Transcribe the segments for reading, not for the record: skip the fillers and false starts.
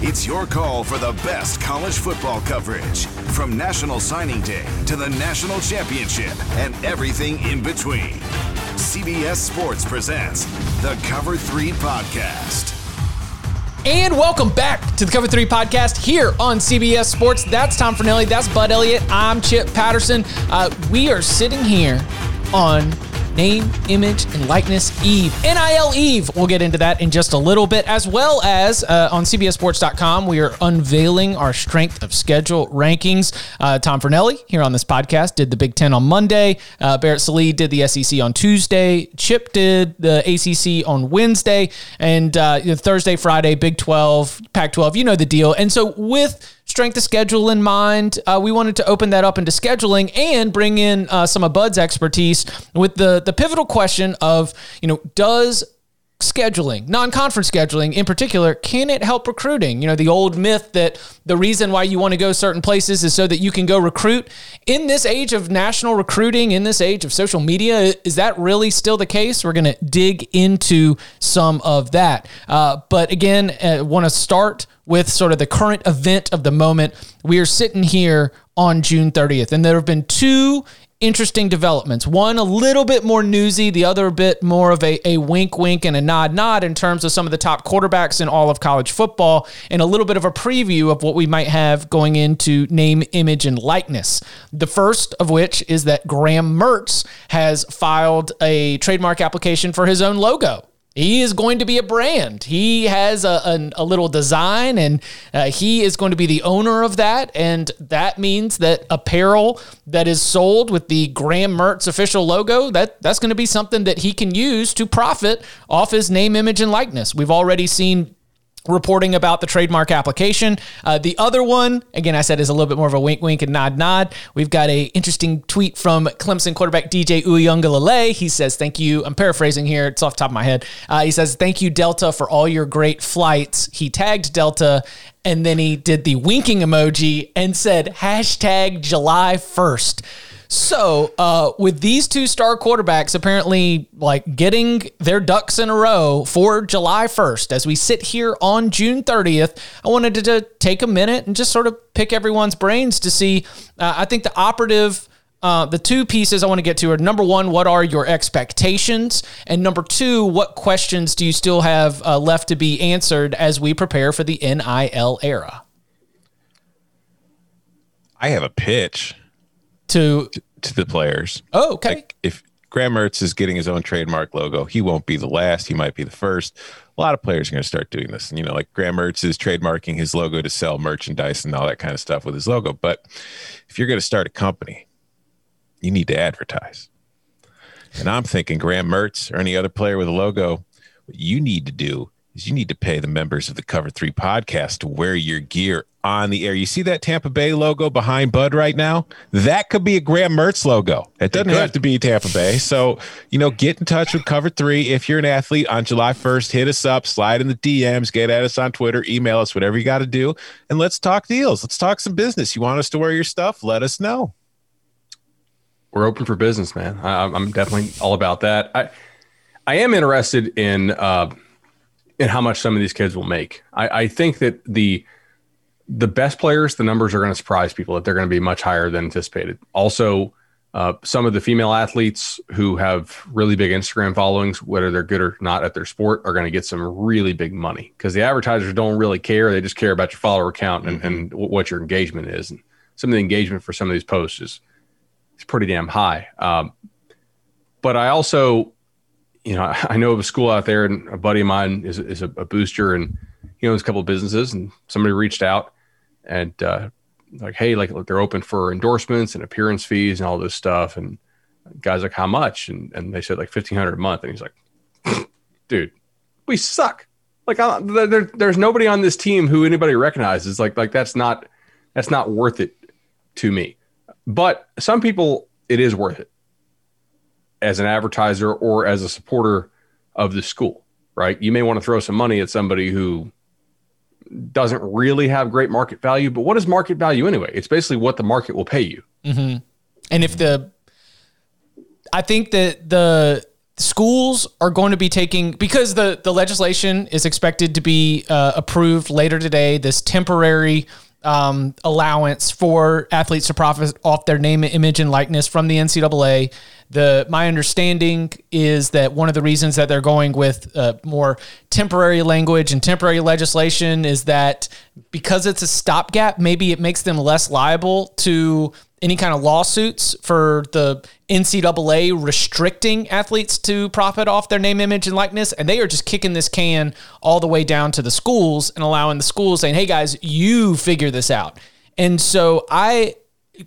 It's your call for the best college football coverage, from National Signing Day to the National Championship and everything in between. CBS Sports presents the Cover 3 Podcast. And welcome back to the Cover 3 Podcast here on CBS Sports. That's Tom Fernelli. That's Bud Elliott. I'm Chip Patterson. We are sitting here on Name, Image, and Likeness Eve. NIL Eve. We'll get into that in just a little bit, as well as on CBSSports.com, we are unveiling our strength of schedule rankings. Tom Fernelli here on this podcast did the Big Ten on Monday. Barrett Salee did the SEC on Tuesday. Chip did the ACC on Wednesday. And Thursday, Friday, Big 12, Pac-12, you know the deal. And so with strength of schedule in mind, we wanted to open that up into scheduling and bring in some of Bud's expertise with the pivotal question of, does scheduling, non-conference scheduling in particular, can it help recruiting? The old myth that the reason why you want to go certain places is so that you can go recruit. In this age of national recruiting, in this age of social media, is that really still the case? We're going to dig into some of that. But again, I want to start with sort of the current event of the moment. We are sitting here on June 30th, and there have been two interesting developments. One a little bit more newsy, the other a bit more of a wink, wink, and a nod, nod in terms of some of the top quarterbacks in all of college football, and a little bit of a preview of what we might have going into name, image, and likeness. The first of which is that Graham Mertz has filed a trademark application for his own logo. He is going to be a brand. He has a little design, and he is going to be the owner of that. And that means that apparel that is sold with the Graham Mertz official logo, that's going to be something that he can use to profit off his name, image, and likeness. We've already seen reporting about the trademark application. The other one, again, I said, is a little bit more of a wink, wink, and nod, nod. We've got a interesting tweet from Clemson quarterback DJ Uiagalelei. He says, thank you. I'm paraphrasing here. It's off the top of my head. He says, thank you, Delta, for all your great flights. He tagged Delta, and then he did the winking emoji and said, hashtag July 1st. So with these two star quarterbacks apparently getting their ducks in a row for July 1st, as we sit here on June 30th, I wanted to take a minute and just sort of pick everyone's brains to see, I think the operative, the two pieces I want to get to are, number one, what are your expectations? And number two, what questions do you still have left to be answered as we prepare for the NIL era? I have a pitch. To the players. Oh, okay. If Graham Mertz is getting his own trademark logo, he won't be the last. He might be the first. A lot of players are going to start doing this. And, Graham Mertz is trademarking his logo to sell merchandise and all that kind of stuff with his logo. But if you're going to start a company, you need to advertise. And I'm thinking Graham Mertz or any other player with a logo, what you need to do is you need to pay the members of the Cover 3 Podcast to wear your gear on the air. You see that Tampa Bay logo behind Bud right now? That could be a Graham Mertz logo. It doesn't have to be Tampa Bay. So, get in touch with Cover 3. If you're an athlete on July 1st, hit us up, slide in the DMs, get at us on Twitter, email us, whatever you got to do. And let's talk deals. Let's talk some business. You want us to wear your stuff? Let us know. We're open for business, man. I'm definitely all about that. I I am interested in how much some of these kids will make. I think that the best players, the numbers are going to surprise people, that they're going to be much higher than anticipated. Also, some of the female athletes who have really big Instagram followings, whether they're good or not at their sport, are going to get some really big money because the advertisers don't really care. They just care about your follower count and what your engagement is. And some of the engagement for some of these posts is pretty damn high. But I also, I know of a school out there, and a buddy of mine is a booster, and he owns a couple of businesses, and somebody reached out and, hey, they're open for endorsements and appearance fees and all this stuff. And guys like, how much? And they said like $1,500 a month. And he's like, dude, we suck. Like there's nobody on this team who anybody recognizes. Like that's not worth it to me. But some people, it is worth it as an advertiser or as a supporter of the school, right? You may want to throw some money at somebody who doesn't really have great market value, but what is market value anyway? It's basically what the market will pay you. Mm-hmm. And I think that the schools are going to be taking, because the legislation is expected to be approved later today, this temporary allowance for athletes to profit off their name, image, and likeness from the NCAA. My understanding is that one of the reasons that they're going with more temporary language and temporary legislation is that because it's a stopgap, maybe it makes them less liable to any kind of lawsuits for the NCAA restricting athletes to profit off their name, image, and likeness. And they are just kicking this can all the way down to the schools and allowing the schools saying, hey guys, you figure this out. And so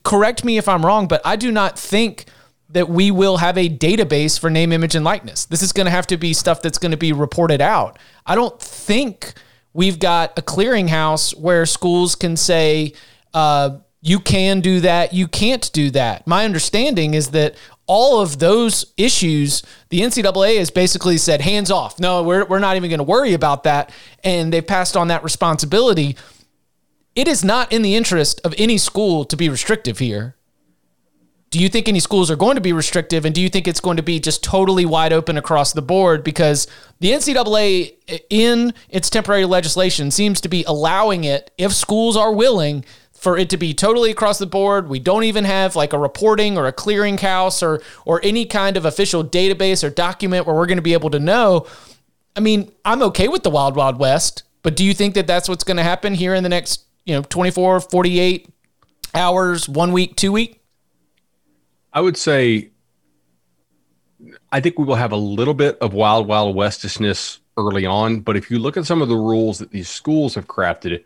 correct me if I'm wrong, but I do not think that we will have a database for name, image, and likeness. This is going to have to be stuff that's going to be reported out. I don't think we've got a clearinghouse where schools can say, you can do that, you can't do that. My understanding is that all of those issues, the NCAA has basically said, hands off. No, we're not even going to worry about that. And they've passed on that responsibility. It is not in the interest of any school to be restrictive here. Do you think any schools are going to be restrictive? And do you think it's going to be just totally wide open across the board? Because the NCAA, in its temporary legislation, seems to be allowing it, if schools are willing, for it to be totally across the board. We don't even have like a reporting or a clearinghouse or any kind of official database or document where we're going to be able to know. I mean, I'm okay with the wild, wild west, but do you think that that's what's going to happen here in the next, 24, 48 hours, 1 week, 2 week? I would say, I think we will have a little bit of wild, wild westishness early on. But if you look at some of the rules that these schools have crafted,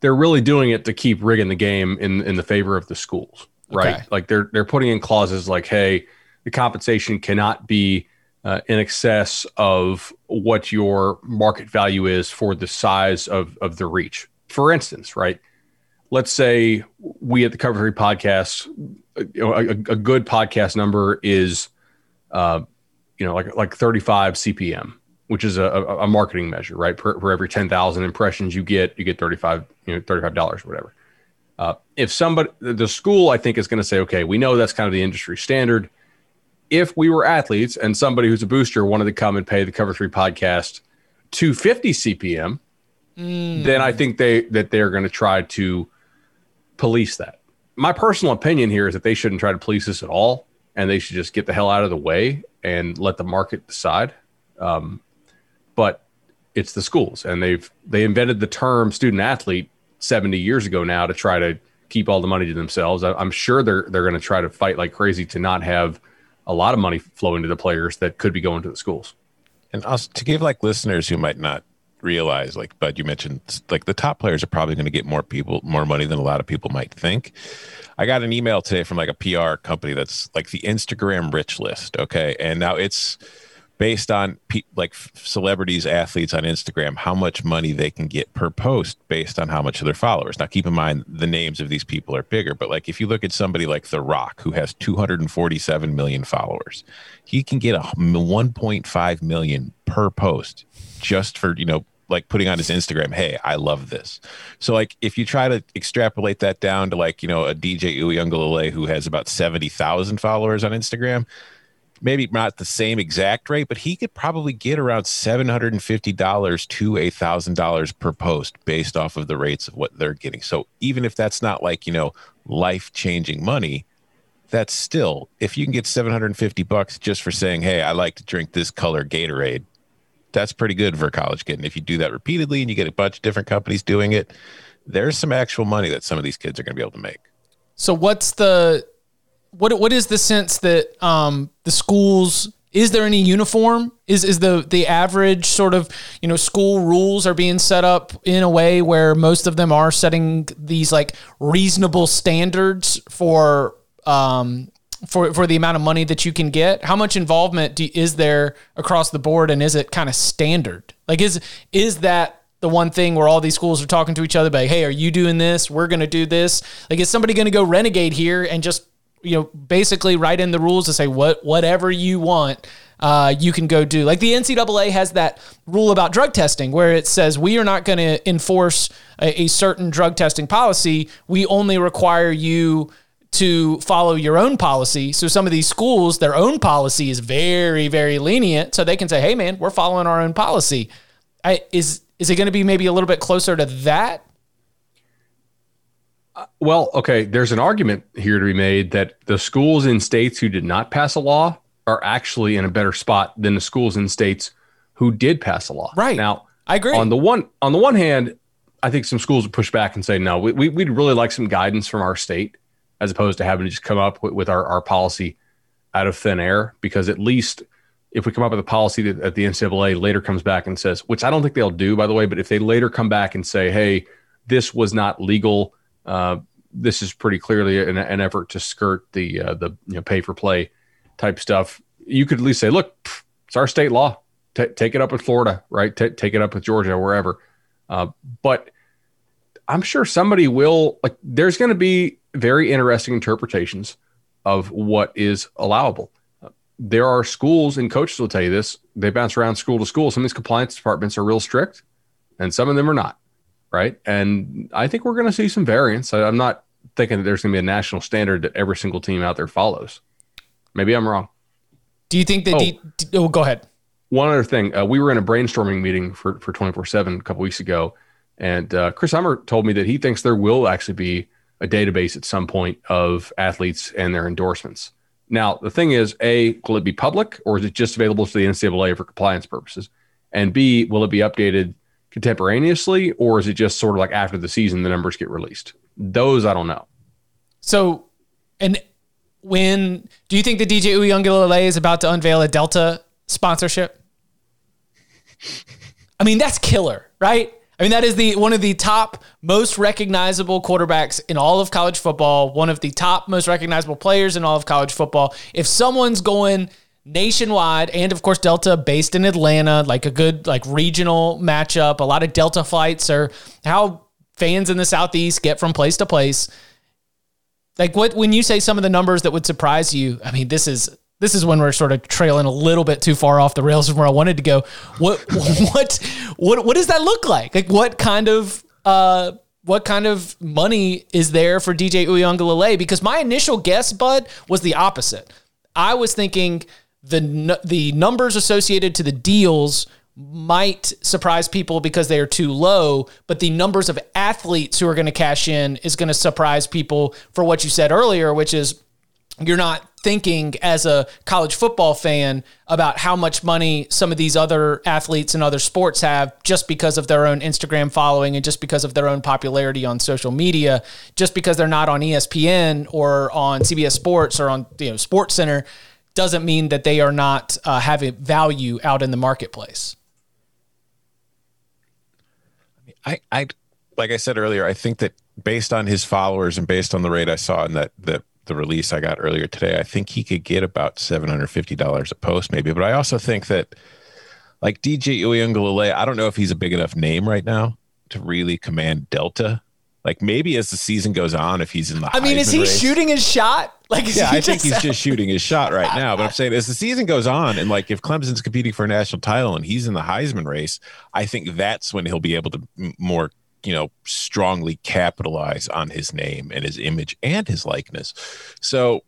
they're really doing it to keep rigging the game in the favor of the schools, right? Okay. Like they're putting in clauses like, hey, the compensation cannot be in excess of what your market value is for the size of the reach. For instance, right? Let's say we at the Cover 3 Podcast, a good podcast number is, like 35 CPM. Which is a marketing measure, right? For every 10,000 impressions you get $35 or whatever. If the school, I think, is going to say, okay, we know that's kind of the industry standard. If we were athletes and somebody who's a booster wanted to come and pay the Cover 3 Podcast 250 CPM, then I think they're going to try to police that. My personal opinion here is that they shouldn't try to police this at all, and they should just get the hell out of the way and let the market decide. But it's the schools, and they invented the term student athlete 70 years ago now to try to keep all the money to themselves. I'm sure they're going to try to fight like crazy to not have a lot of money flowing to the players that could be going to the schools. And also to give listeners who might not realize, Bud, you mentioned the top players are probably going to get more money than a lot of people might think. I got an email today from a PR company that's the Instagram rich list. Okay. And now it's based on celebrities, athletes on Instagram, how much money they can get per post based on how much of their followers. Now, keep in mind, the names of these people are bigger, but if you look at somebody like The Rock, who has 247 million followers, he can get 1.5 million per post just for, putting on his Instagram, hey, I love this. So if you try to extrapolate that down to a DJ Uiagalelei who has about 70,000 followers on Instagram, maybe not the same exact rate, but he could probably get around $750 to $1,000 per post based off of the rates of what they're getting. So even if that's not like, you know, life-changing money, that's still, if you can get $750 just for saying, hey, I like to drink this color Gatorade, that's pretty good for a college kid. And if you do that repeatedly and you get a bunch of different companies doing it, there's some actual money that some of these kids are going to be able to make. So what's the, what is the sense that the schools, is there any uniform? Is the average sort of, you know, school rules are being set up in a way where most of them are setting these like reasonable standards for the amount of money that you can get? How much involvement is there across the board, and is it kind of standard? Like, is that the one thing where all these schools are talking to each other about, hey, are you doing this? We're going to do this. Like, is somebody going to go renegade here and just, you know, basically write in the rules to say whatever you want, you can go do? Like the NCAA has that rule about drug testing where it says we are not going to enforce a certain drug testing policy. We only require you to follow your own policy. So some of these schools, their own policy is very, very lenient. So they can say, hey man, we're following our own policy. Is it going to be maybe a little bit closer to that? Well, okay. There's an argument here to be made that the schools in states who did not pass a law are actually in a better spot than the schools in states who did pass a law. Right. Now, I agree. On the one hand, I think some schools would push back and say, no, we'd really like some guidance from our state, as opposed to having to just come up with our policy out of thin air. Because at least if we come up with a policy that the NCAA later comes back and says, which I don't think they'll do, by the way, but if they later come back and say, hey, this was not legal, this is pretty clearly an effort to skirt the you know, pay for play type stuff, you could at least say, look, it's our state law. Take it up with Florida, right? Take it up with Georgia, wherever. But I'm sure somebody will, like, there's going to be very interesting interpretations of what is allowable. There are schools, and coaches will tell you this, they bounce around school to school. Some of these compliance departments are real strict and some of them are not, right? And I think we're going to see some variance. I'm not thinking that there's going to be a national standard that every single team out there follows. Maybe I'm wrong. Do you think that... Oh, go ahead. One other thing. We were in a brainstorming meeting for 24/7 a couple weeks ago, and Chris Hummer told me that he thinks there will actually be a database at some point of athletes and their endorsements. Now, the thing is, A, will it be public, or is it just available to the NCAA for compliance purposes? And B, will it be updated contemporaneously, or is it just sort of like after the season, the numbers get released? Those, I don't know. So, and when do you think that DJ Uiagalelei is about to unveil a Delta sponsorship? I mean, that's killer, right? I mean, that is one of the top most recognizable quarterbacks in all of college football, one of the top most recognizable players in all of college football. If someone's going nationwide, and of course Delta based in Atlanta, like a good like regional matchup, a lot of Delta flights are how fans in the Southeast get from place to place. Like when you say some of the numbers that would surprise you, I mean, this is when we're sort of trailing a little bit too far off the rails from where I wanted to go. What does that look like? Like what kind of money is there for DJ Uiagalelei? Because my initial guess, Bud, was the opposite. I was thinking the numbers associated to the deals might surprise people because they are too low, but the numbers of athletes who are going to cash in is going to surprise people for what you said earlier, which is you're not thinking as a college football fan about how much money some of these other athletes in other sports have just because of their own Instagram following and just because of their own popularity on social media, just because they're not on ESPN or on CBS Sports or on, you know, Sports Center doesn't mean that they are not having value out in the marketplace. I like I said earlier, I think that based on his followers and based on the rate I saw in the release I got earlier today, I think he could get about $750 a post maybe. But I also think that like DJ Uiagalelei, I don't know if he's a big enough name right now to really command Delta. Like maybe as the season goes on, if he's in the, I mean, Heisman is he race, shooting his shot? Like, is yeah, I think he's just shooting his shot right now. But I'm saying as the season goes on, and like if Clemson's competing for a national title and he's in the Heisman race, I think that's when he'll be able to more, you know, strongly capitalize on his name and his image and his likeness. So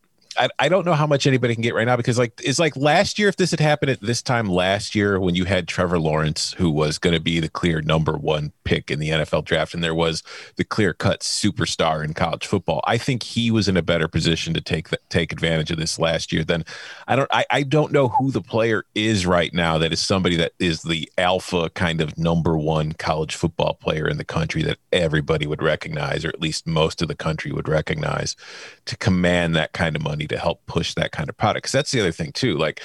I don't know how much anybody can get right now, because like it's like last year, if this had happened at this time last year when you had Trevor Lawrence, who was going to be the clear number one pick in the NFL draft, and there was the clear cut superstar in college football, I think he was in a better position to take advantage of this last year than I don't know who the player is right now that is somebody that is the alpha kind of number one college football player in the country that everybody would recognize, or at least most of the country would recognize, to command that kind of money to help push that kind of product. Because that's the other thing too. Like,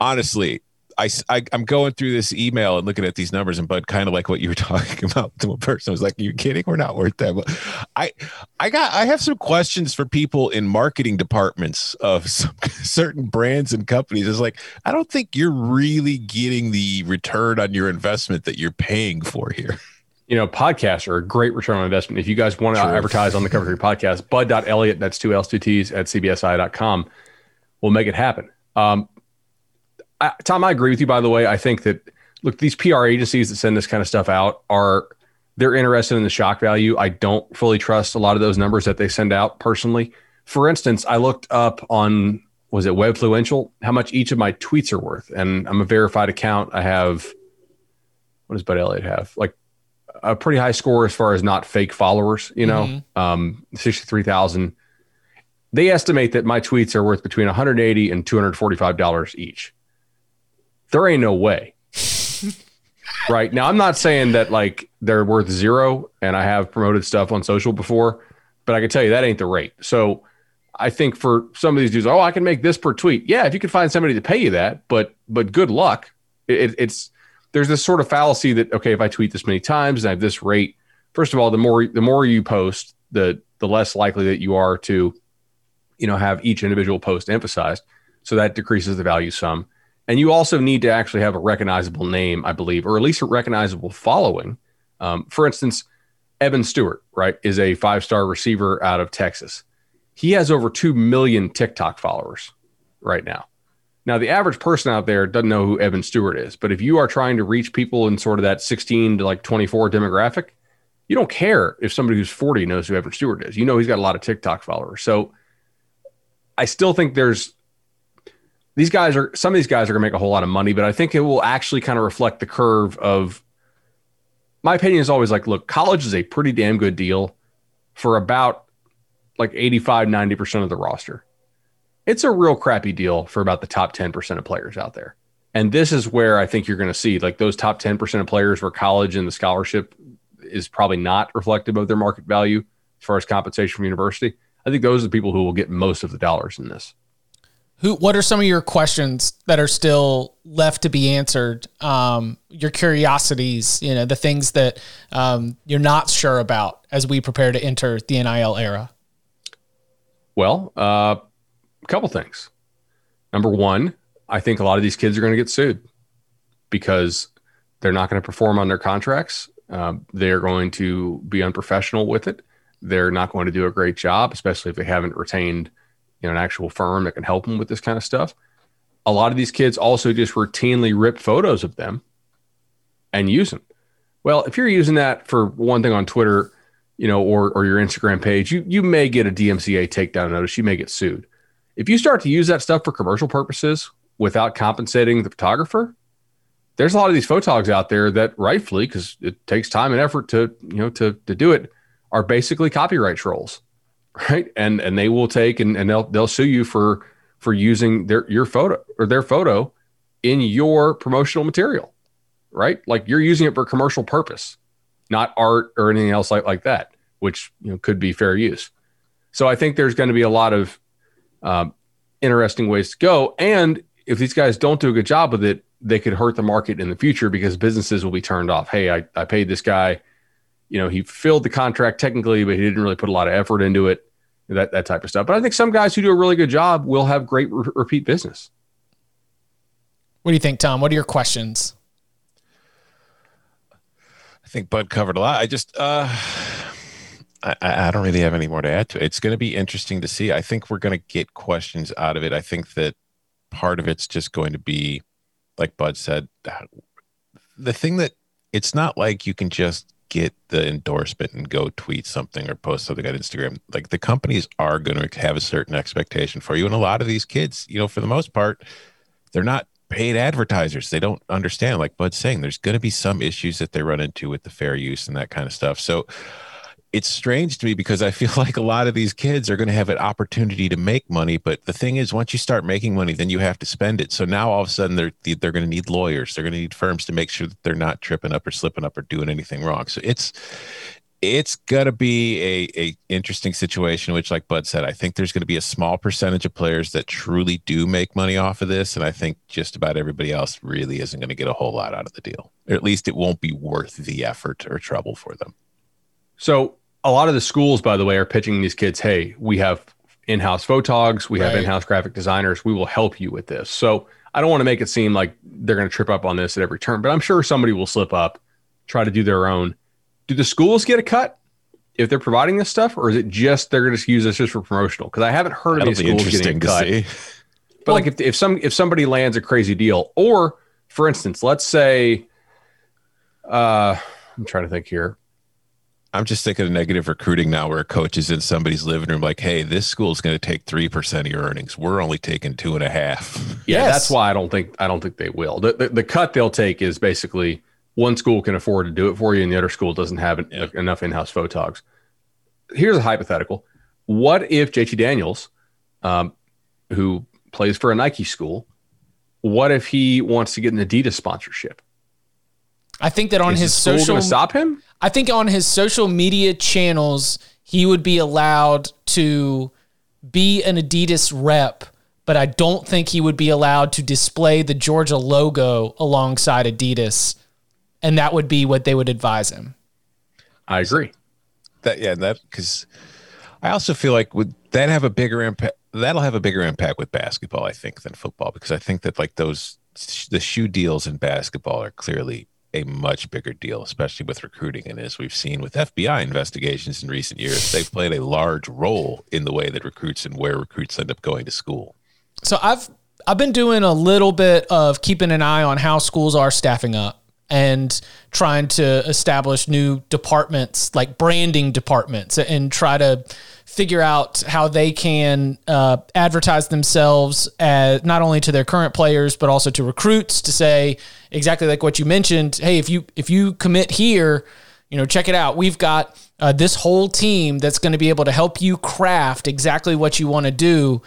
honestly, I'm going through this email and looking at these numbers, and Bud, kind of like what you were talking about to a person, I was like, are you kidding? We're not worth that. But I have some questions for people in marketing departments of some certain brands and companies. It's like, I don't think you're really getting the return on your investment that you're paying for here. You know, podcasts are a great return on investment. If you guys want to advertise on the Cover 3 podcast, bud.elliott, that's 2 L's 2 T's, at cbsi.com, we'll make it happen. Tom, I agree with you, by the way. I think that, look, these PR agencies that send this kind of stuff out, they're interested in the shock value. I don't fully trust a lot of those numbers that they send out personally. For instance, I looked up on, was it WebFluential, how much each of my tweets are worth. And I'm a verified account. I have, what does Bud Elliott have? Like, a pretty high score as far as not fake followers, you know, 63,000. They estimate that my tweets are worth between $180 and $245 each. There ain't no way. Right now, I'm not saying that like they're worth zero, and I have promoted stuff on social before, but I can tell you that ain't the rate. So I think for some of these dudes, I can make this per tweet. Yeah. If you could find somebody to pay you that, but good luck. There's this sort of fallacy that, okay, if I tweet this many times and I have this rate, first of all, the more you post, the less likely that you are to, you know, have each individual post emphasized. So that decreases the value some. And you also need to actually have a recognizable name, I believe, or at least a recognizable following. For instance, Evan Stewart, right, is a 5-star receiver out of Texas. He has over 2 million TikTok followers right now. Now, the average person out there doesn't know who Evan Stewart is, but if you are trying to reach people in sort of that 16 to like 24 demographic, you don't care if somebody who's 40 knows who Evan Stewart is. You know, he's got a lot of TikTok followers. So I still think some of these guys are going to make a whole lot of money, but I think it will actually kind of reflect the curve of, my opinion is always like, look, college is a pretty damn good deal for about like 85, 90% of the roster. It's a real crappy deal for about the top 10% of players out there. And this is where I think you're going to see like those top 10% of players where college and the scholarship is probably not reflective of their market value as far as compensation from university. I think those are the people who will get most of the dollars in this. What are some of your questions that are still left to be answered? Your curiosities, you know, the things that you're not sure about as we prepare to enter the NIL era? Well, a couple things. Number one, I think a lot of these kids are going to get sued because they're not going to perform on their contracts. They're going to be unprofessional with it. They're not going to do a great job, especially if they haven't retained, you know, an actual firm that can help them with this kind of stuff. A lot of these kids also just routinely rip photos of them and use them. Well, if you're using that for one thing on Twitter, you know, or your Instagram page, you may get a DMCA takedown notice. You may get sued. If you start to use that stuff for commercial purposes without compensating the photographer, there's a lot of these photogs out there that rightfully, because it takes time and effort to, you know, to do it, are basically copyright trolls, right? And they will take and they'll sue you for using your photo or their photo in your promotional material, right? Like you're using it for commercial purpose, not art or anything else like that, which, you know, could be fair use. So I think there's going to be a lot of interesting ways to go. And if these guys don't do a good job with it, they could hurt the market in the future because businesses will be turned off. Hey, I paid this guy, you know, he filled the contract technically, but he didn't really put a lot of effort into it, that type of stuff. But I think some guys who do a really good job will have great repeat business. What do you think, Tom? What are your questions? I think Bud covered a lot. I don't really have any more to add to it. It's going to be interesting to see. I think we're going to get questions out of it. I think that part of it's just going to be, like Bud said, the thing that it's not like you can just get the endorsement and go tweet something or post something on Instagram. Like, the companies are going to have a certain expectation for you. And a lot of these kids, you know, for the most part, they're not paid advertisers. They don't understand, like Bud's saying, there's going to be some issues that they run into with the fair use and that kind of stuff. So it's strange to me because I feel like a lot of these kids are going to have an opportunity to make money. But the thing is, once you start making money, then you have to spend it. So now all of a sudden they're going to need lawyers. They're going to need firms to make sure that they're not tripping up or slipping up or doing anything wrong. So it's going to be a interesting situation, which, like Bud said, I think there's going to be a small percentage of players that truly do make money off of this. And I think just about everybody else really isn't going to get a whole lot out of the deal, or at least it won't be worth the effort or trouble for them. So a lot of the schools, by the way, are pitching these kids, hey, we have in-house photogs, we have in-house graphic designers, we will help you with this. So I don't want to make it seem like they're going to trip up on this at every turn, but I'm sure somebody will slip up, try to do their own. Do the schools get a cut if they're providing this stuff, or is it just they're going to use this just for promotional? Because I haven't heard of any schools getting a cut. But like if somebody lands a crazy deal, or for instance, let's say, I'm trying to think here. I'm just thinking of negative recruiting now, where a coach is in somebody's living room like, hey, this school is going to take 3% of your earnings. We're only taking 2.5%. Yeah, that's why I don't think they will. The cut they'll take is basically one school can afford to do it for you and the other school doesn't have enough in-house photogs. Here's a hypothetical. What if JT Daniels, who plays for a Nike school, what if he wants to get an Adidas sponsorship? I think that on his social stop him. I think on his social media channels, he would be allowed to be an Adidas rep, but I don't think he would be allowed to display the Georgia logo alongside Adidas, and that would be what they would advise him. I agree. Because I also feel like would that have a bigger impact? That'll have a bigger impact with basketball, I think, than football, because I think that like the shoe deals in basketball are clearly a much bigger deal, especially with recruiting. And as we've seen with FBI investigations in recent years, they've played a large role in the way that recruits and where recruits end up going to school. So I've been doing a little bit of keeping an eye on how schools are staffing up and trying to establish new departments, like branding departments, and try to figure out how they can advertise themselves as not only to their current players, but also to recruits, to say exactly like what you mentioned. Hey, if you commit here, you know, check it out. We've got this whole team that's going to be able to help you craft exactly what you want to do.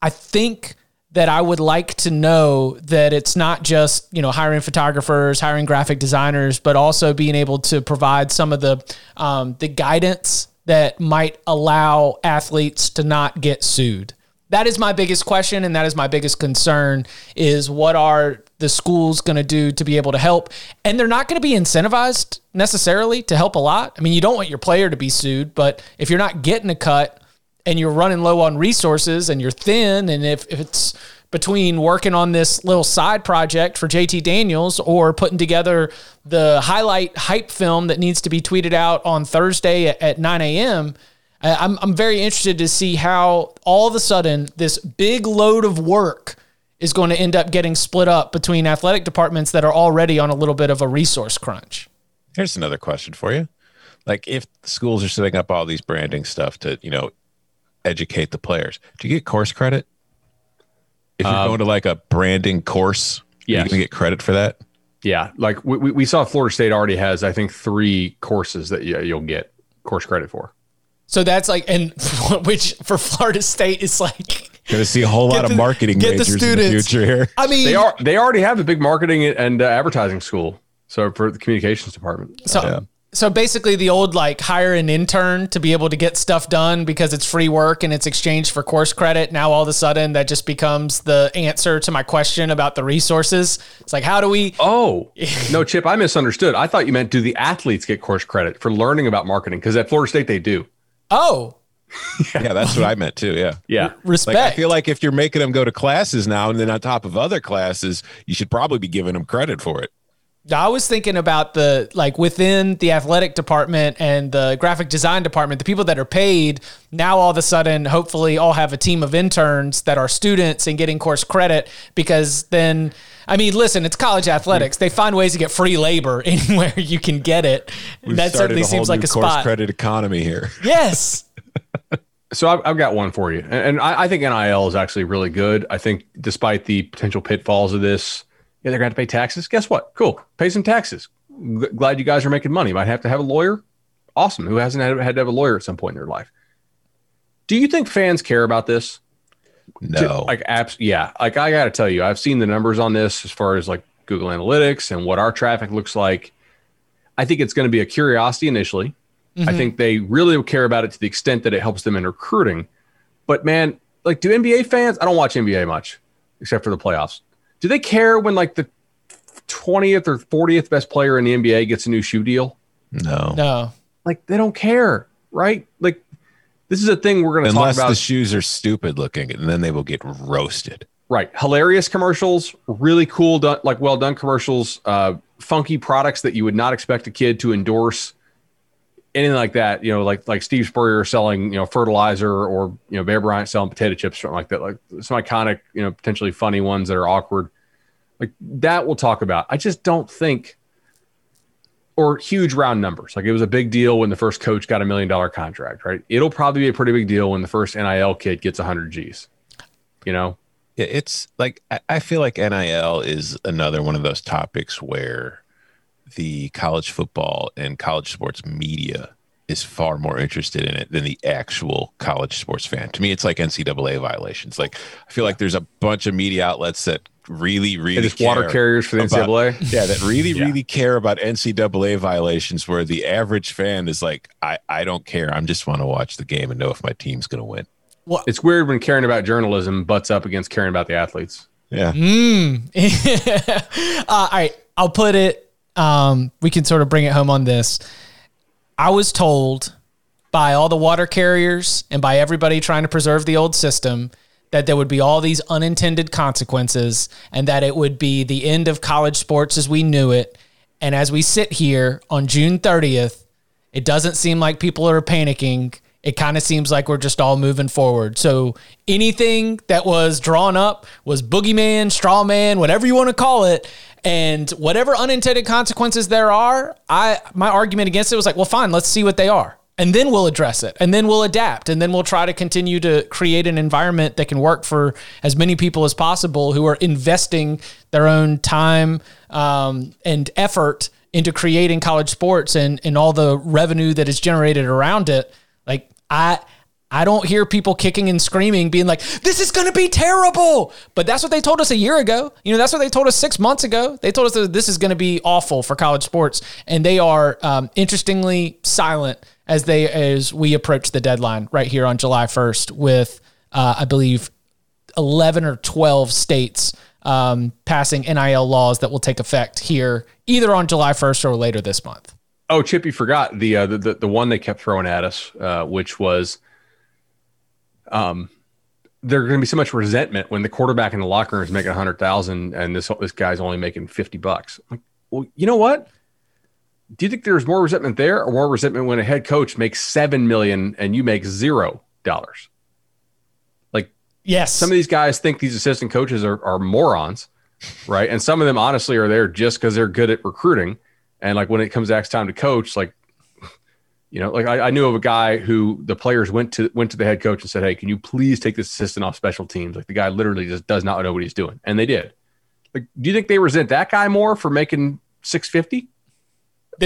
I think that I would like to know that it's not just, you know, hiring photographers, hiring graphic designers, but also being able to provide some of the guidance that might allow athletes to not get sued. That is my biggest question, and that is my biggest concern, is what are the schools going to do to be able to help? And they're not going to be incentivized necessarily to help a lot. I mean, you don't want your player to be sued, but if you're not getting a cut and you're running low on resources and you're thin, and if it's between working on this little side project for JT Daniels or putting together the highlight hype film that needs to be tweeted out on Thursday at 9 a.m., I'm very interested to see how all of a sudden this big load of work is going to end up getting split up between athletic departments that are already on a little bit of a resource crunch. Here's another question for you. Like, if schools are setting up all these branding stuff to, you know, educate the players, do you get course credit? If you're going to like a branding course, yes, you can get credit for that. Yeah. Like we saw Florida State already has, I think, 3 courses that you'll get course credit for. So that's like, and which for Florida State is like, going to see a whole lot of marketing majors in the future here. I mean, they already have a big marketing and advertising school. So for the communications department. So yeah. So basically the old, like, hire an intern to be able to get stuff done because it's free work and it's exchanged for course credit. Now all of a sudden that just becomes the answer to my question about the resources. It's like, how do we... Oh, no, Chip, I misunderstood. I thought you meant do the athletes get course credit for learning about marketing? Because at Florida State, they do. Oh. Yeah, that's what I meant too. Yeah. Yeah. Respect. Like, I feel like if you're making them go to classes now and then on top of other classes, you should probably be giving them credit for it. I was thinking about the, like, within the athletic department and the graphic design department, the people that are paid now all of a sudden, hopefully all have a team of interns that are students and getting course credit, because then, I mean, listen, it's college athletics. They find ways to get free labor anywhere you can get it. That certainly seems like a spot. Course credit economy here. Yes. So I've got one for you. And I think NIL is actually really good. I think despite the potential pitfalls of this, yeah, they're going to pay taxes. Guess what? Cool. Pay some taxes. Glad you guys are making money. Might have to have a lawyer. Awesome. Who hasn't had to have a lawyer at some point in their life? Do you think fans care about this? No. Yeah. Like, I got to tell you, I've seen the numbers on this as far as like Google Analytics and what our traffic looks like. I think it's going to be a curiosity initially. Mm-hmm. I think they really care about it to the extent that it helps them in recruiting. But man, like, do NBA fans, I don't watch NBA much except for the playoffs. Do they care when like the 20th or 40th best player in the NBA gets a new shoe deal? No. Like, they don't care, right? Like, this is a thing we're going to talk about. Unless the shoes are stupid looking, and then they will get roasted. Right. Hilarious commercials, really cool, well done commercials, funky products that you would not expect a kid to endorse, anything like that. You know, like Steve Spurrier selling, you know, fertilizer, or, you know, Bear Bryant selling potato chips, something like that. Like some iconic, you know, potentially funny ones that are awkward. Like that we'll talk about. I just don't think, or huge round numbers. Like, it was a big deal when the first coach got $1 million contract, right? It'll probably be a pretty big deal when the first NIL kid gets 100 G's, you know? Yeah, it's like, I feel like NIL is another one of those topics where the college football and college sports media is far more interested in it than the actual college sports fan. To me, it's like NCAA violations. Like, I feel like there's a bunch of media outlets that really care water carriers for the NCAA. Yeah, that really care about NCAA violations, where the average fan is like, I don't care. I just want to watch the game and know if my team's going to win. Well, it's weird when caring about journalism butts up against caring about the athletes. Yeah. All right, I'll put it. We can sort of bring it home on this. I was told by all the water carriers and by everybody trying to preserve the old system that there would be all these unintended consequences, and that it would be the end of college sports as we knew it. And as we sit here on June 30th, it doesn't seem like people are panicking. It kind of seems like we're just all moving forward. So anything that was drawn up was boogeyman, straw man, whatever you want to call it. And whatever unintended consequences there are, my argument against it was like, well, fine, let's see what they are. And then we'll address it. And then we'll adapt. And then we'll try to continue to create an environment that can work for as many people as possible who are investing their own time and effort into creating college sports and all the revenue that is generated around it. Like, I don't hear people kicking and screaming, being like, this is going to be terrible. But that's what they told us a year ago. You know, that's what they told us 6 months ago. They told us that this is going to be awful for college sports. And they are interestingly silent as we approach the deadline right here on July 1st with, I believe, 11 or 12 states passing NIL laws that will take effect here either on July 1st or later this month. Oh, Chip, you forgot the one they kept throwing at us, which was there's going to be so much resentment when the quarterback in the locker room is making $100,000 and this guy's only making $50. Like, well, you know what? Do you think there's more resentment there, or more resentment when a head coach makes $7 million and you make $0? Like, yes, some of these guys think these assistant coaches are morons, right? And some of them honestly are there just because they're good at recruiting. And like, when it comes next time to coach, like, you know, like I knew of a guy who the players went to the head coach and said, hey, can you please take this assistant off special teams? Like, the guy literally just does not know what he's doing. And they did. Like, do you think they resent that guy more for making $650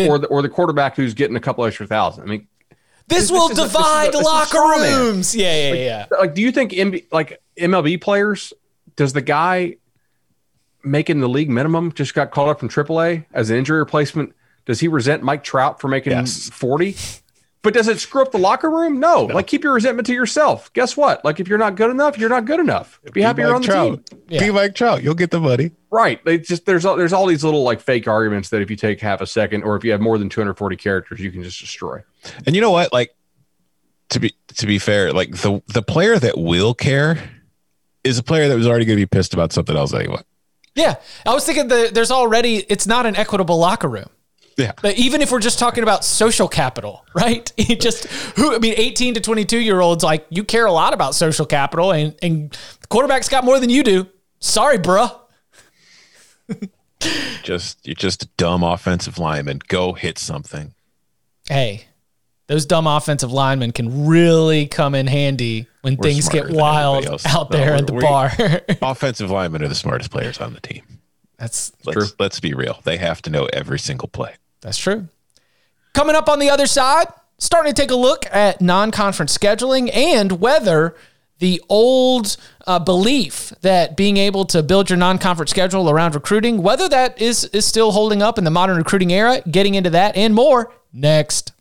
or the quarterback who's getting a couple extra thousand? I mean, this will divide locker rooms. Yeah. Like, do you think MLB players, does the guy making the league minimum, just got called up from AAA as an injury replacement, does he resent Mike Trout for making 40? But does it screw up the locker room? No. Like, keep your resentment to yourself. Guess what? Like, if you're not good enough, you're not good enough. Be happy you're on the team. Yeah. Be Mike Trout. You'll get the money. Right. There's all these little like fake arguments that if you take half a second or if you have more than 240 characters, you can just destroy. And you know what? Like, to be fair, like the player that will care is a player that was already going to be pissed about something else anyway. Yeah. I was thinking that there's already, it's not an equitable locker room. Yeah. But even if we're just talking about social capital, right? It just, who, I mean, 18 to 22 year olds, like you care a lot about social capital and the quarterback's got more than you do. Sorry, bruh. You're just a dumb offensive lineman. Go hit something. Hey, those dumb offensive linemen can really come in handy when things get wild out there at the bar. Offensive linemen are the smartest players on the team. That's true. Let's be real. They have to know every single play. That's true. Coming up on the other side, starting to take a look at non-conference scheduling and whether the old belief that being able to build your non-conference schedule around recruiting, whether that is still holding up in the modern recruiting era, getting into that and more next.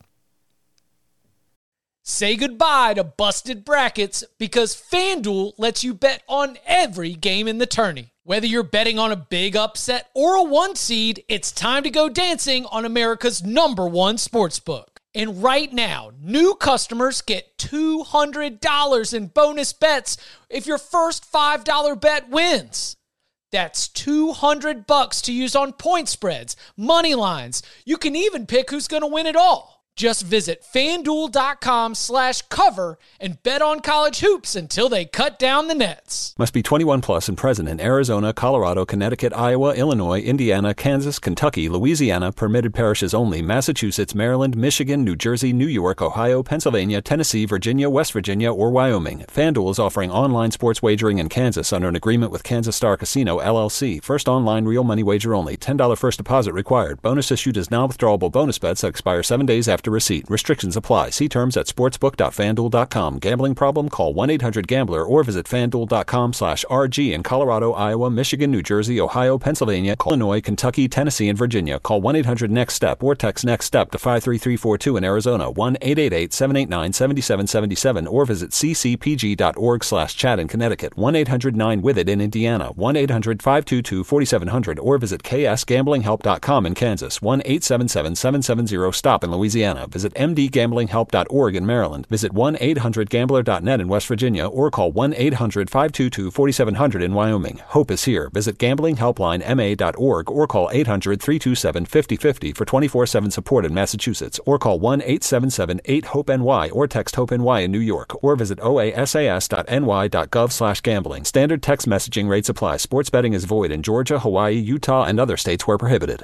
Say goodbye to busted brackets because FanDuel lets you bet on every game in the tourney. Whether you're betting on a big upset or a one seed, it's time to go dancing on America's #1 sportsbook. And right now, new customers get $200 in bonus bets if your first $5 bet wins. That's $200 to use on point spreads, money lines. You can even pick who's going to win it all. Just visit FanDuel.com/cover and bet on college hoops until they cut down the nets. Must be 21 plus and present in Arizona, Colorado, Connecticut, Iowa, Illinois, Indiana, Kansas, Kentucky, Louisiana, permitted parishes only, Massachusetts, Maryland, Michigan, New Jersey, New York, Ohio, Pennsylvania, Tennessee, Virginia, West Virginia, or Wyoming. FanDuel is offering online sports wagering in Kansas under an agreement with Kansas Star Casino, LLC. First online real money wager only. $10 first deposit required. Bonus issued as non-withdrawable bonus bets that expire 7 days after receipt. Restrictions apply. See terms at sportsbook.fanduel.com. Gambling problem? Call 1-800-GAMBLER or visit fanduel.com/RG in Colorado, Iowa, Michigan, New Jersey, Ohio, Pennsylvania, Illinois, Kentucky, Tennessee, and Virginia. Call 1-800-NEXT-STEP or text NEXT-STEP to 53342 in Arizona, 1-888-789-7777 or visit ccpg.org/chat in Connecticut, 1-800-9-WITH-IT in Indiana, 1-800-522-4700 or visit ksgamblinghelp.com in Kansas, 1-877-770-STOP in Louisiana. Visit mdgamblinghelp.org in Maryland. Visit 1-800-GAMBLER.net in West Virginia or call 1-800-522-4700 in Wyoming. Hope is here. Visit gamblinghelplinema.org or call 800-327-5050 for 24/7 support in Massachusetts or call 1-877-8-HOPE-NY or text HOPE-NY in New York or visit oasas.ny.gov/gambling. Standard text messaging rates apply. Sports betting is void in Georgia, Hawaii, Utah, and other states where prohibited.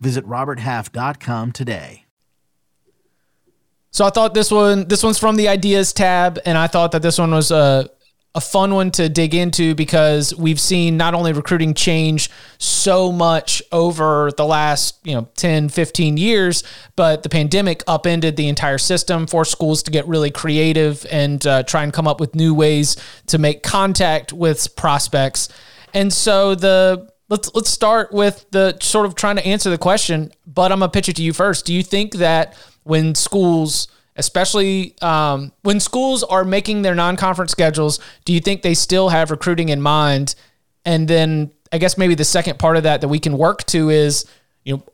Visit roberthalf.com today. So I thought this one's from the Ideas tab, and I thought that this one was a fun one to dig into because we've seen not only recruiting change so much over the last 10, 15 years, but the pandemic upended the entire system, forced schools to get really creative and try and come up with new ways to make contact with prospects. And so Let's start with the sort of trying to answer the question, but I'm going to pitch it to you first. Do you think that when schools, especially when schools are making their non-conference schedules, do you think they still have recruiting in mind? And then I guess maybe the second part of that we can work to is,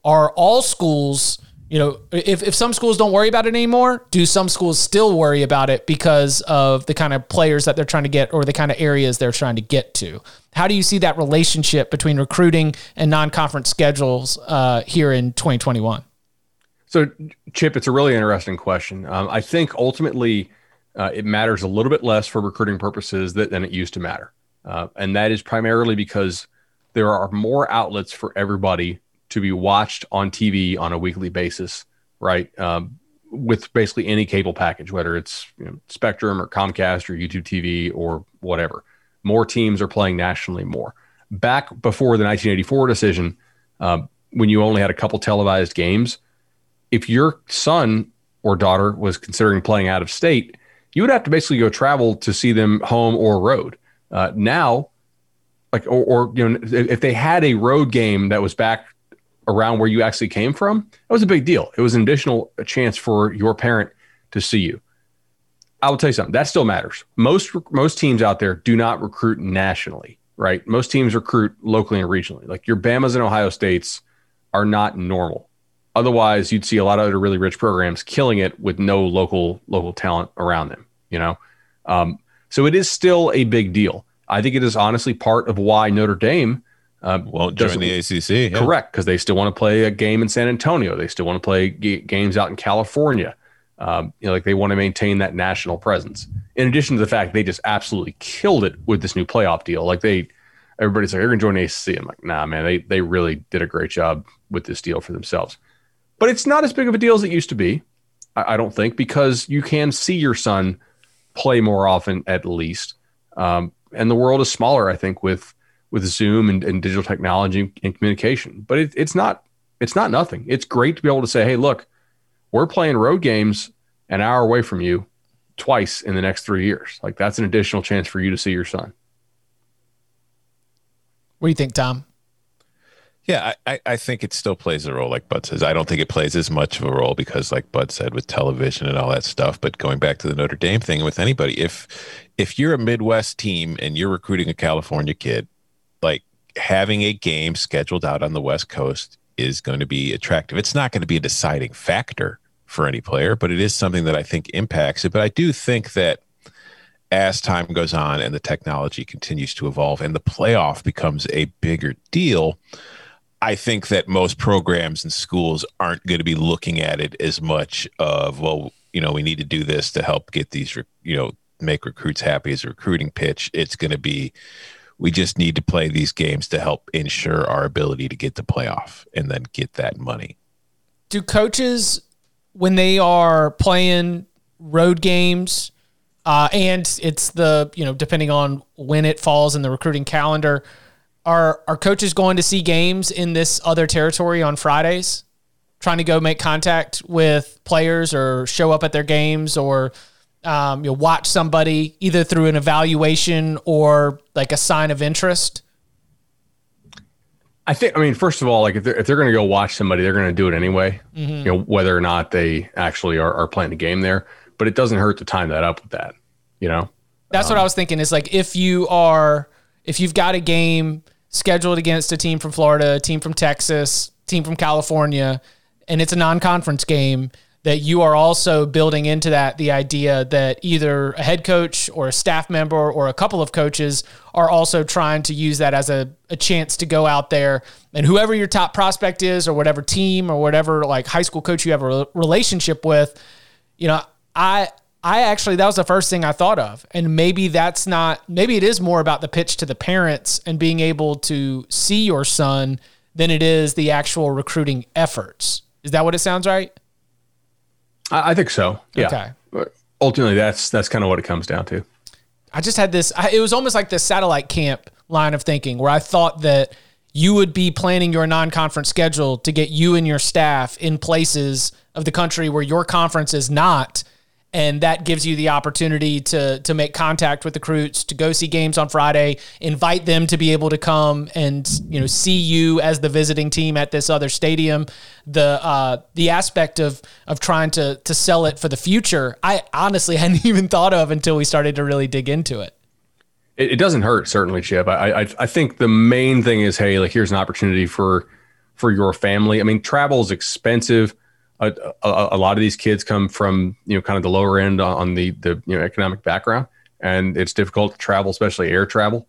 are all schools, if some schools don't worry about it anymore, do some schools still worry about it because of the kind of players that they're trying to get or the kind of areas they're trying to get to? How do you see that relationship between recruiting and non-conference schedules here in 2021? So, Chip, it's a really interesting question. I think ultimately it matters a little bit less for recruiting purposes than it used to matter. And that is primarily because there are more outlets for everybody to be watched on TV on a weekly basis, right? With basically any cable package, whether it's Spectrum or Comcast or YouTube TV or whatever. More teams are playing nationally more. Back before the 1984 decision, when you only had a couple televised games, if your son or daughter was considering playing out of state, you would have to basically go travel to see them home or road. Now, if they had a road game that was back around where you actually came from, that was a big deal. It was an additional chance for your parent to see you. I will tell you something, that still matters. Most teams out there do not recruit nationally, right? Most teams recruit locally and regionally. Like your Bamas and Ohio States are not normal. Otherwise, you'd see a lot of other really rich programs killing it with no local talent around them, you know? So it is still a big deal. I think it is honestly part of why Notre Dame join the ACC. Yeah. Correct, because they still want to play a game in San Antonio. They still want to play games out in California. Like they want to maintain that national presence. In addition to the fact they just absolutely killed it with this new playoff deal. Like everybody's like, they're going to join the ACC. I'm like, nah, man, they really did a great job with this deal for themselves. But it's not as big of a deal as it used to be, I don't think, because you can see your son play more often at least. And the world is smaller, I think, with Zoom and digital technology and communication. But it's not nothing. It's great to be able to say, hey, look, we're playing road games an hour away from you twice in the next 3 years. Like that's an additional chance for you to see your son. What do you think, Tom? Yeah, I think it still plays a role, like Bud says. I don't think it plays as much of a role because, like Bud said, with television and all that stuff. But going back to the Notre Dame thing with anybody, if you're a Midwest team and you're recruiting a California kid, like having a game scheduled out on the West Coast is going to be attractive. It's not going to be a deciding factor for any player, but it is something that I think impacts it. But I do think that as time goes on and the technology continues to evolve and the playoff becomes a bigger deal, I think that most programs and schools aren't going to be looking at it as much of, well, you know, we need to do this to help get these, you know, make recruits happy as a recruiting pitch. It's going to be, we just need to play these games to help ensure our ability to get the playoff and then get that money. Do coaches, when they are playing road games, and it's the, you know, depending on when it falls in the recruiting calendar, Are coaches going to see games in this other territory on Fridays, trying to go make contact with players or show up at their games or watch somebody either through an evaluation or like a sign of interest? I mean, first of all, like if they're going to go watch somebody, they're going to do it anyway, mm-hmm. you know, whether or not they actually are playing the game there. But it doesn't hurt to time that up with that, you know? That's what I was thinking is like if you've got a game scheduled against a team from Florida, a team from Texas, team from California, and it's a non-conference game, that you are also building into that the idea that either a head coach or a staff member or a couple of coaches are also trying to use that as a chance to go out there and whoever your top prospect is or whatever team or whatever like high school coach you have a relationship with, you know, I actually, that was the first thing I thought of. And maybe it is more about the pitch to the parents and being able to see your son than it is the actual recruiting efforts. Is that what it sounds right? I think so. Yeah. Okay. But ultimately, that's kind of what it comes down to. I just had this, it was almost like the satellite camp line of thinking where I thought that you would be planning your non-conference schedule to get you and your staff in places of the country where your conference is not. And that gives you the opportunity to make contact with the recruits, to go see games on Friday, invite them to be able to come and, you know, see you as the visiting team at this other stadium. The aspect of trying to sell it for the future, I honestly hadn't even thought of until we started to really dig into it. It doesn't hurt, certainly, Chip. I think the main thing is, hey, like here's an opportunity for your family. I mean, travel is expensive. A lot of these kids come from, you know, kind of the lower end on the you know, economic background, and it's difficult to travel, especially air travel.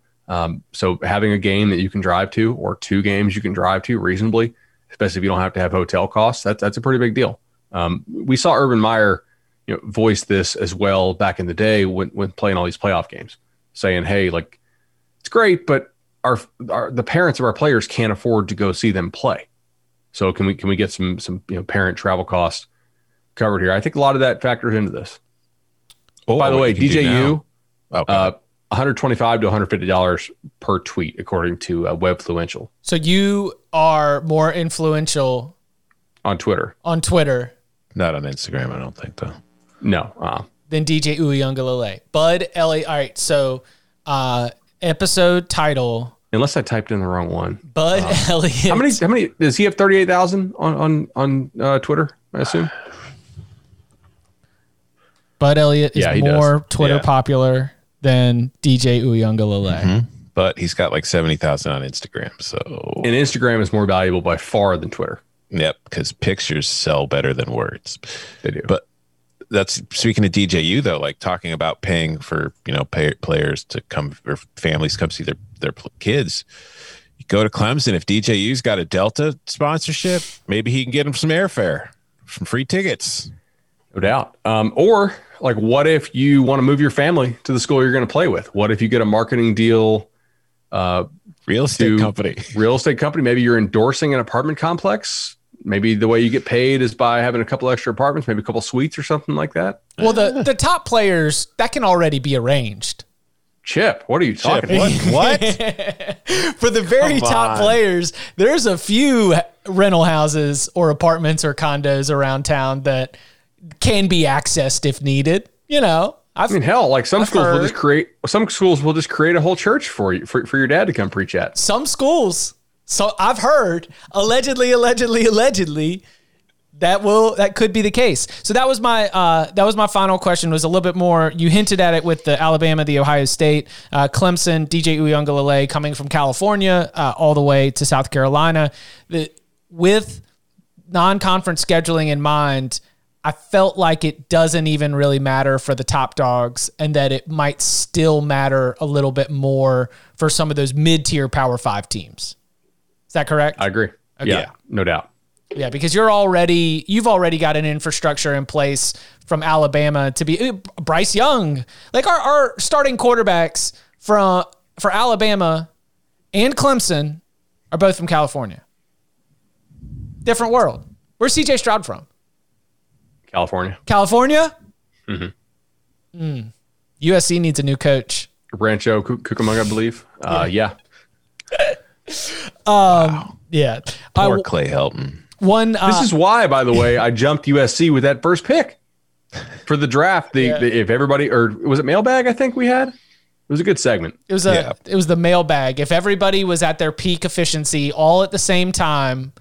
So having a game that you can drive to or two games you can drive to reasonably, especially if you don't have to have hotel costs, that's a pretty big deal. We saw Urban Meyer, you know, voice this as well back in the day when playing all these playoff games, saying, hey, like it's great, but the parents of our players can't afford to go see them play. So can we get some you know, parent travel costs covered here? I think a lot of that factors into this. Oh, by the way, DJU, okay. $125 to $150 per tweet, according to WebFluential. So you are more influential on Twitter. Not on Instagram, I don't think, though. No. Then DJ Uiagalelei. Bud Ellie. All right, so episode title, Unless I typed in the wrong one. Bud Elliott. How many does he have 38,000 on Twitter, I assume? Bud Elliott is more Twitter popular than DJ Uiagalelei. Mm-hmm. But he's got like 70,000 on Instagram. And Instagram is more valuable by far than Twitter. Yep, because pictures sell better than words. They do. But that's speaking of DJU though, like talking about paying for players to come or families come see their kids. You go to Clemson. If DJU's got a Delta sponsorship, maybe he can get them some airfare, some free tickets. No doubt. Or like, what if you want to move your family to the school you're going to play with? What if you get a marketing deal? Real estate company. Maybe you're endorsing an apartment complex. Maybe the way you get paid is by having a couple extra apartments, maybe a couple suites or something like that. Well, the top players, that can already be arranged. Chip, what are you talking about? What? For the very top players, there's a few rental houses or apartments or condos around town that can be accessed if needed. Some schools will just create a whole church for your dad to come preach at. Some schools. So I've heard allegedly that could be the case. So that was my final question. Was a little bit more. You hinted at it with the Alabama, the Ohio State, Clemson, DJ Uiagalelei coming from California all the way to South Carolina. With non-conference scheduling in mind, I felt like it doesn't even really matter for the top dogs and that it might still matter a little bit more for some of those mid-tier Power 5 teams. Is that correct? I agree. Okay. Yeah, no doubt. Yeah, because you've already got an infrastructure in place from Alabama to be Bryce Young. Like our starting quarterbacks for Alabama and Clemson are both from California. Different world. Where's CJ Stroud from? California. California? Mm-hmm. Mm. USC needs a new coach. Rancho Cucamonga, I believe. Yeah. Wow. Yeah. Poor Clay Helton. This is why, by the way, I jumped USC with that first pick for the draft. If everybody, or was it mailbag? I think we had. It was a good segment. It was the mailbag. If everybody was at their peak efficiency all at the same time,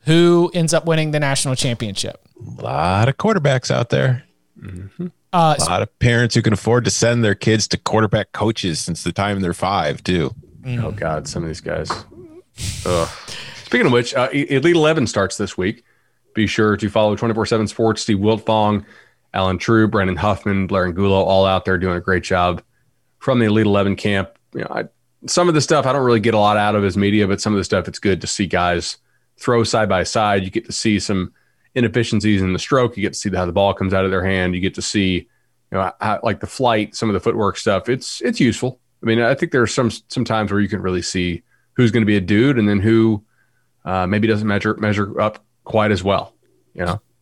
who ends up winning the national championship? A lot of quarterbacks out there. Mm-hmm. A lot of parents who can afford to send their kids to quarterback coaches since the time they're 5 too. Oh, God, some of these guys. Ugh. Speaking of which, Elite 11 starts this week. Be sure to follow 24/7 Sports, Steve Wiltfong, Alan True, Brandon Huffman, Blair Angulo, all out there doing a great job from the Elite 11 camp. Some of the stuff I don't really get a lot out of as media, but some of the stuff it's good to see guys throw side by side. You get to see some inefficiencies in the stroke. You get to see how the ball comes out of their hand. You get to see how, like the flight, some of the footwork stuff. It's useful. I mean, I think there are some times where you can really see who's going to be a dude and then who maybe doesn't measure up quite as well.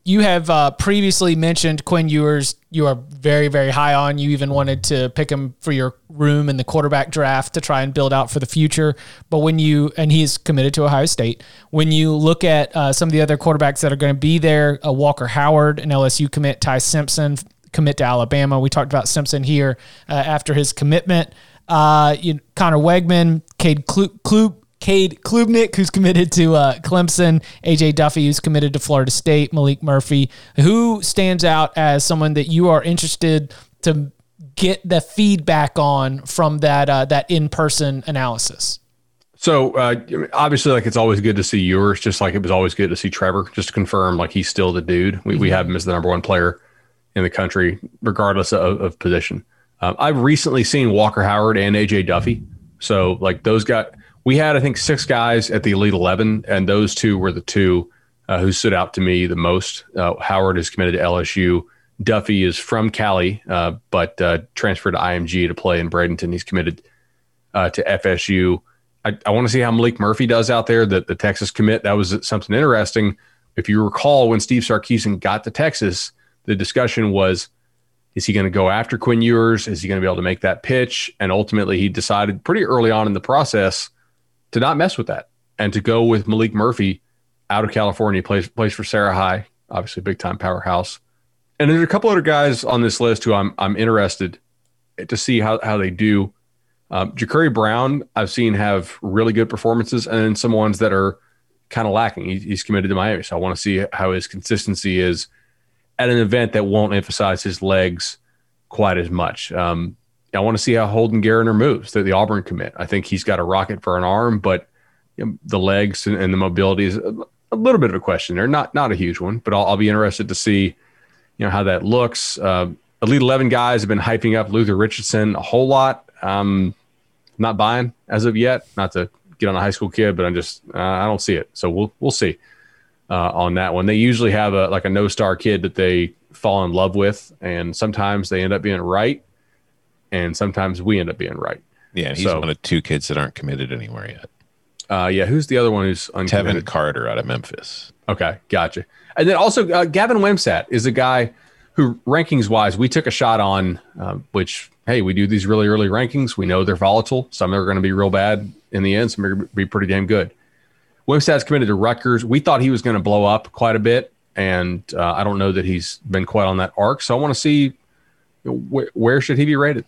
You have previously mentioned Quinn Ewers. You are very, very high on. You even wanted to pick him for your room in the quarterback draft to try and build out for the future. But and he's committed to Ohio State. When you look at some of the other quarterbacks that are going to be there, Walker Howard, an LSU commit, Ty Simpson, commit to Alabama. We talked about Simpson here after his commitment. Connor Wegman, Cade Klubnik, who's committed to Clemson, A.J. Duffy, who's committed to Florida State, Malik Murphy. Who stands out as someone that you are interested to get the feedback on from that in-person analysis? So, obviously, like, it's always good to see yours, just like it was always good to see Trevor, just to confirm, like, he's still the dude. We have him as the number one player in the country, regardless of position. I've recently seen Walker Howard and A.J. Duffy. So, like, those guys, we had, I think, 6 guys at the Elite 11, and those two were the two who stood out to me the most. Howard is committed to LSU. Duffy is from Cali, but transferred to IMG to play in Bradenton. He's committed to FSU. I want to see how Malik Murphy does out there, the Texas commit. That was something interesting. If you recall, when Steve Sarkisian got to Texas, the discussion was, is he going to go after Quinn Ewers? Is he going to be able to make that pitch? And ultimately, he decided pretty early on in the process to not mess with that and to go with Malik Murphy out of California, plays for Sarah High, obviously a big-time powerhouse. And there's a couple other guys on this list who I'm interested to see how they do. Ja'Curry Brown, I've seen have really good performances, and then some ones that are kind of lacking. He's committed to Miami, so I want to see how his consistency is at an event that won't emphasize his legs quite as much. I want to see how Holden Gariner moves, the Auburn commit. I think he's got a rocket for an arm, but you know, the legs and the mobility is a little bit of a question there. Not a huge one, but I'll be interested to see, you know, how that looks. Elite 11 guys have been hyping up Luther Richardson a whole lot. Not buying as of yet, not to get on a high school kid, but I'm just, I don't see it. So we'll see on that one. They usually have a no-star kid that they fall in love with, and sometimes they end up being right, and sometimes we end up being right. Yeah, he's one of two kids that aren't committed anywhere yet. Who's the other one who's uncommitted? Tevin Carter out of Memphis. Okay, gotcha. And then also Gavin Wimsatt is a guy who, rankings-wise, we took a shot on, which, hey, we do these really early rankings. We know they're volatile. Some are going to be real bad in the end. Some are going to be pretty damn good. Wimsatt's committed to Rutgers. We thought he was going to blow up quite a bit, and I don't know that he's been quite on that arc. So I want to see where should he be rated.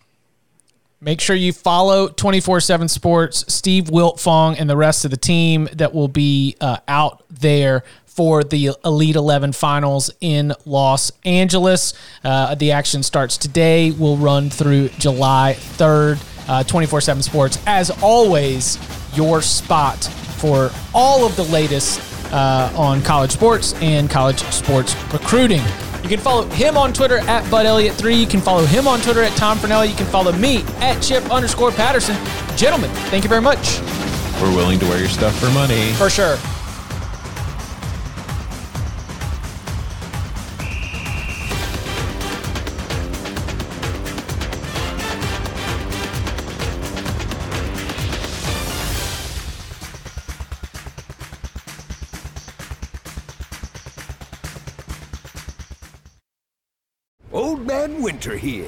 Make sure you follow 24/7 Sports, Steve Wiltfong, and the rest of the team that will be out there for the Elite 11 finals in Los Angeles. The action starts today. We'll run through July 3rd. 24/7 Sports, as always, your spot for all of the latest on college sports and college sports recruiting. You can follow him on Twitter at BudElliott3. You can follow him on Twitter at Tom Fernelli. You can follow me at Chip_Patterson. Gentlemen, thank you very much. We're willing to wear your stuff for money. For sure. Winter here.